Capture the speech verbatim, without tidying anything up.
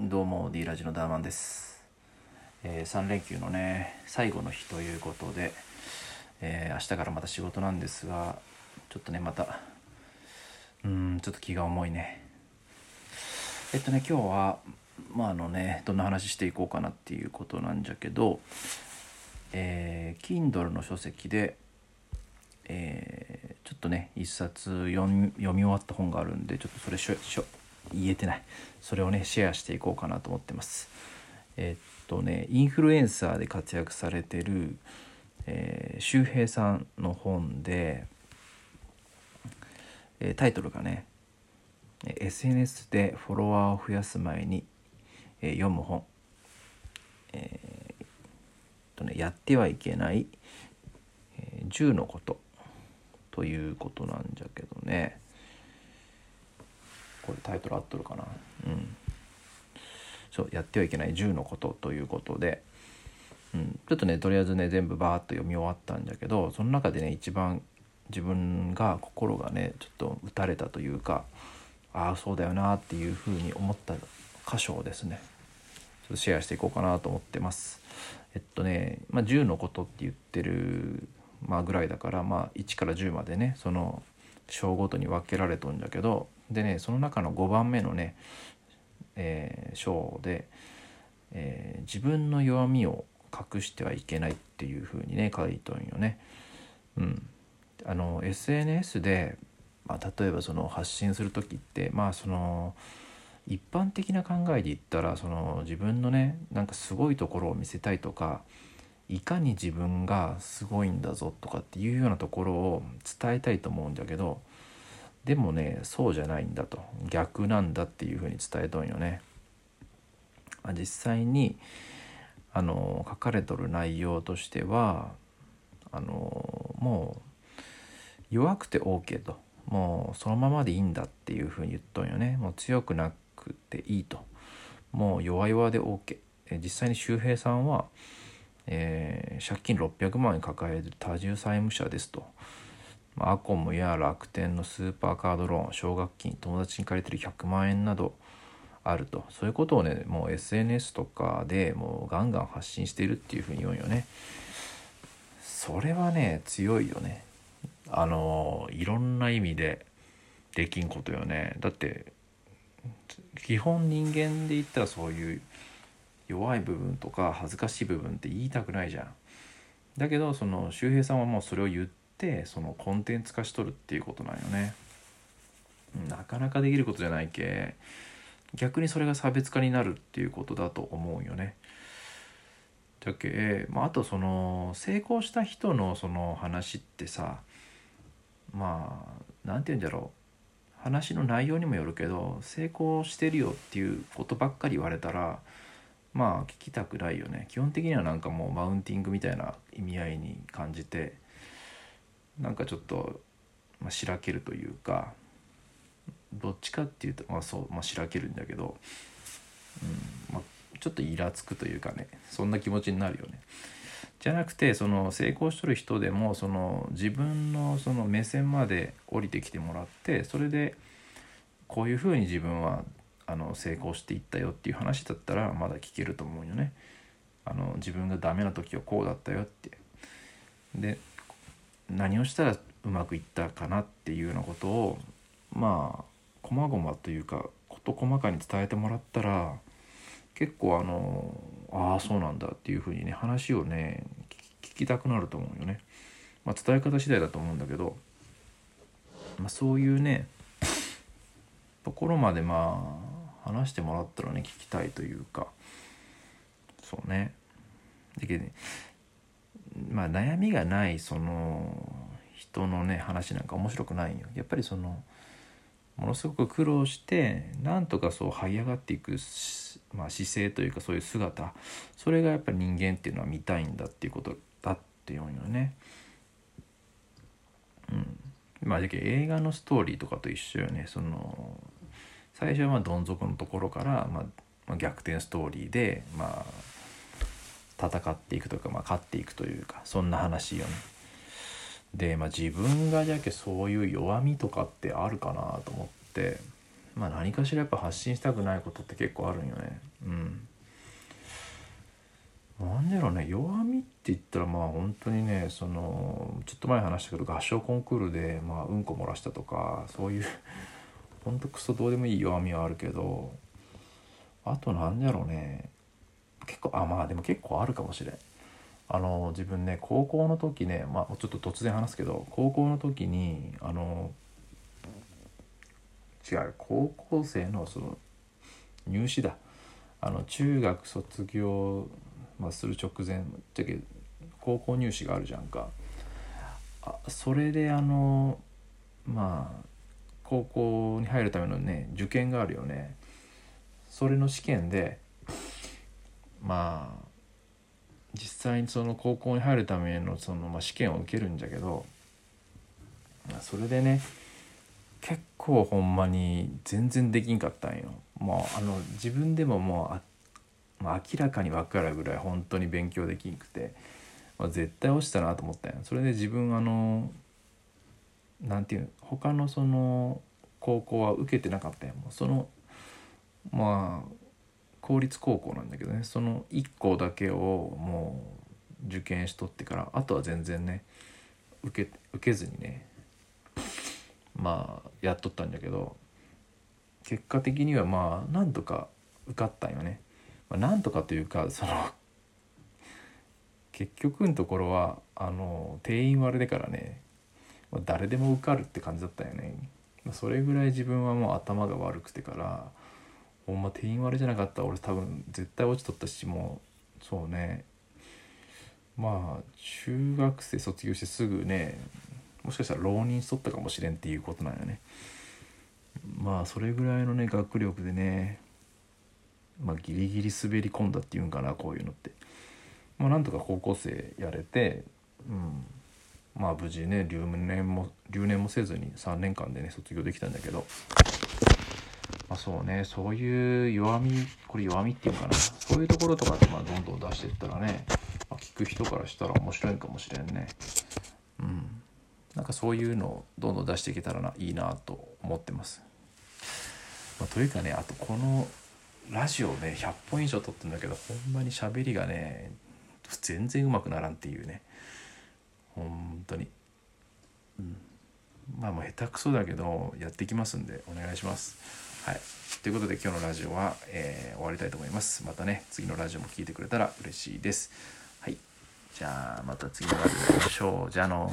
どうも D ラジのダーマンです、えー、さん連休のね最後の日ということで、えー、明日からまた仕事なんですが、ちょっとねまたうーんちょっと気が重いね。えっとね今日はまああのねどんな話していこうかなっていうことなんじゃけど、えー、Kindle の書籍で、えー、ちょっとね一冊読み、読み終わった本があるんで、ちょっとそれしょしょ言えてないそれをねシェアしていこうかなと思ってます。えっとねインフルエンサーで活躍されてる、えー、周平さんの本で、えー、タイトルがね エスエヌエス でフォロワーを増やす前に、えー、読む本、えーっとね、やってはいけない、えー、じゅうのことということなんじゃけどね、これタイトル合っとるかな、うん、そうやってはいけないじゅうのことということで、うん、ちょっとねとりあえずね全部バーッと読み終わったんだけど、その中でね一番自分が心がねちょっと打たれたというか、ああそうだよなっていうふうに思った箇所をですねちょっとシェアしていこうかなと思ってます。えっとね、まあ、じゅうのことって言ってる、まあ、ぐらいだから、まあ、いちからじゅうまでねその章ごとに分けられとるんだけど、でねその中のごばんめのね、えー、章で、えー、自分の弱みを隠してはいけないっていう風にね書いとんよね。うん、あの エスエヌエス で、まあ、例えばその発信する時って、まあ、その一般的な考えで言ったら、その自分のねなんかすごいところを見せたいとか、いかに自分がすごいんだぞとかっていうようなところを伝えたいと思うんだけど、でもねそうじゃないんだと、逆なんだっていうふうに伝えとんよね。実際にあの書かれとる内容としては、あのもう弱くて OK と、もうそのままでいいんだっていうふうに言っとんよね。もう強くなくていいと、もう弱々で OK。 実際に周平さんは、えー、借金ろっぴゃくまん円抱える多重債務者ですと、アコムや楽天のスーパーカードローン、奨学金、友達に借りてるひゃくまん円などあると、そういうことをねもう エスエヌエス とかでもうガンガン発信しているっていうふうに言うんよね。それはね強いよね。あのいろんな意味でできんことよね。だって基本人間で言ったらそういう弱い部分とか恥ずかしい部分って言いたくないじゃん。だけどその周平さんはもうそれを言ってでそのコンテンツ化しとるっていうことなんよね。なかなかできることじゃないけ、逆にそれが差別化になるっていうことだと思うよね。だけ、まあ、あとその成功した人のその話ってさ、まあなんて言うんだろう、話の内容にもよるけど、成功してるよっていうことばっかり言われたらまあ聞きたくないよね。基本的にはなんかもうマウンティングみたいな意味合いに感じて、なんかちょっと、まあ、しらけるというか、どっちかっていうと、まあそう、まあ、しらけるんだけど、うんまあ、ちょっとイラつくというかね、そんな気持ちになるよね。じゃなくてその成功しとる人でもその自分のその目線まで降りてきてもらって、それでこういうふうに自分はあの成功していったよっていう話だったらまだ聞けると思うよね。あの自分がダメな時はこうだったよって、で何をしたらうまくいったかなっていうようなことをまあこまごまというか事細かに伝えてもらったら、結構あのああそうなんだっていうふうにね話をね聞きたくなると思うよね。まあ、伝え方次第だと思うんだけど、まあ、そういうねところまでまあ話してもらったらね聞きたいというか、そうね。だけどねまあ、悩みがないその人のね話なんか面白くないよ。やっぱりそのものすごく苦労してなんとかそう這い上がっていく、まあ、姿勢というかそういう姿、それがやっぱり人間っていうのは見たいんだっていうことだって言うんよね。うん、まあ映画のストーリーとかと一緒よね。その最初はまあどん底のところから、まあ、逆転ストーリーでまあ戦っていくというか、まあ、勝っていくというか、そんな話よね。で、まあ、自分がじゃけそういう弱みとかってあるかなと思って、まあ、何かしらやっぱ発信したくないことって結構あるんよね。うん。なんだろうね、弱みって言ったらまあ本当にね、そのちょっと前話したけど合唱コンクールで、まあ、うんこ漏らしたとかそういう本当クソどうでもいい弱みはあるけど、あとなんだろうね、結構あまあでも結構あるかもしれん。あの自分ね高校の時ね、まあ、ちょっと突然話すけど高校の時にあの違う高校生のその入試だあの中学卒業、まあ、する直前だけ高校入試があるじゃんか。あそれであのまあ高校に入るためのね受験があるよね。それの試験でまあ実際にその高校に入るためのそのまあ試験を受けるんじゃけど、それでね結構ほんまに全然できんかったんよ。もうあの自分でももうあまあ、明らかに分かるぐらい本当に勉強できんくて、まあ、絶対落ちたなと思ったんや。それで自分あのなんていうの他のその高校は受けてなかったんや。もうそのまあ公立高校なんだけどね、そのいっこだけをもう受験しとってからあとは全然ね受け、受けずにねまあやっとったんだけど、結果的にはまあなんとか受かったんよね。なんとかというかその結局のところはあの定員割れでからね、まあ、誰でも受かるって感じだったよね。まあ、それぐらい自分はもう頭が悪くてからほんま定員割れじゃなかったら俺多分絶対落ちとったし、もうそうねまあ中学生卒業してすぐねもしかしたら浪人しとったかもしれんっていうことなんよね。まあそれぐらいのね学力でねまあ、ギリギリ滑り込んだっていうんかなこういうのって、まあ、なんとか高校生やれて、うん、まあ無事ね留年も留年もせずにさんねんかんでね卒業できたんだけど、まあ、そうねそういう弱みこれ弱みっていうかなそういうところとかってまあどんどん出していったらね、まあ、聞く人からしたら面白いかもしれんね。うん、なんかそういうのをどんどん出していけたらないいなと思ってます。まあ、というかねあとこのラジオねひゃっぽん以上撮ってるんだけどほんまに喋りがね全然うまくならんっていうね本当に、うん、まあもう下手くそだけどやっていきますんでお願いします。はい、ということで今日のラジオは、えー、終わりたいと思います。またね次のラジオも聞いてくれたら嬉しいです。はい、じゃあまた次のラジオで会いましょう。じゃあの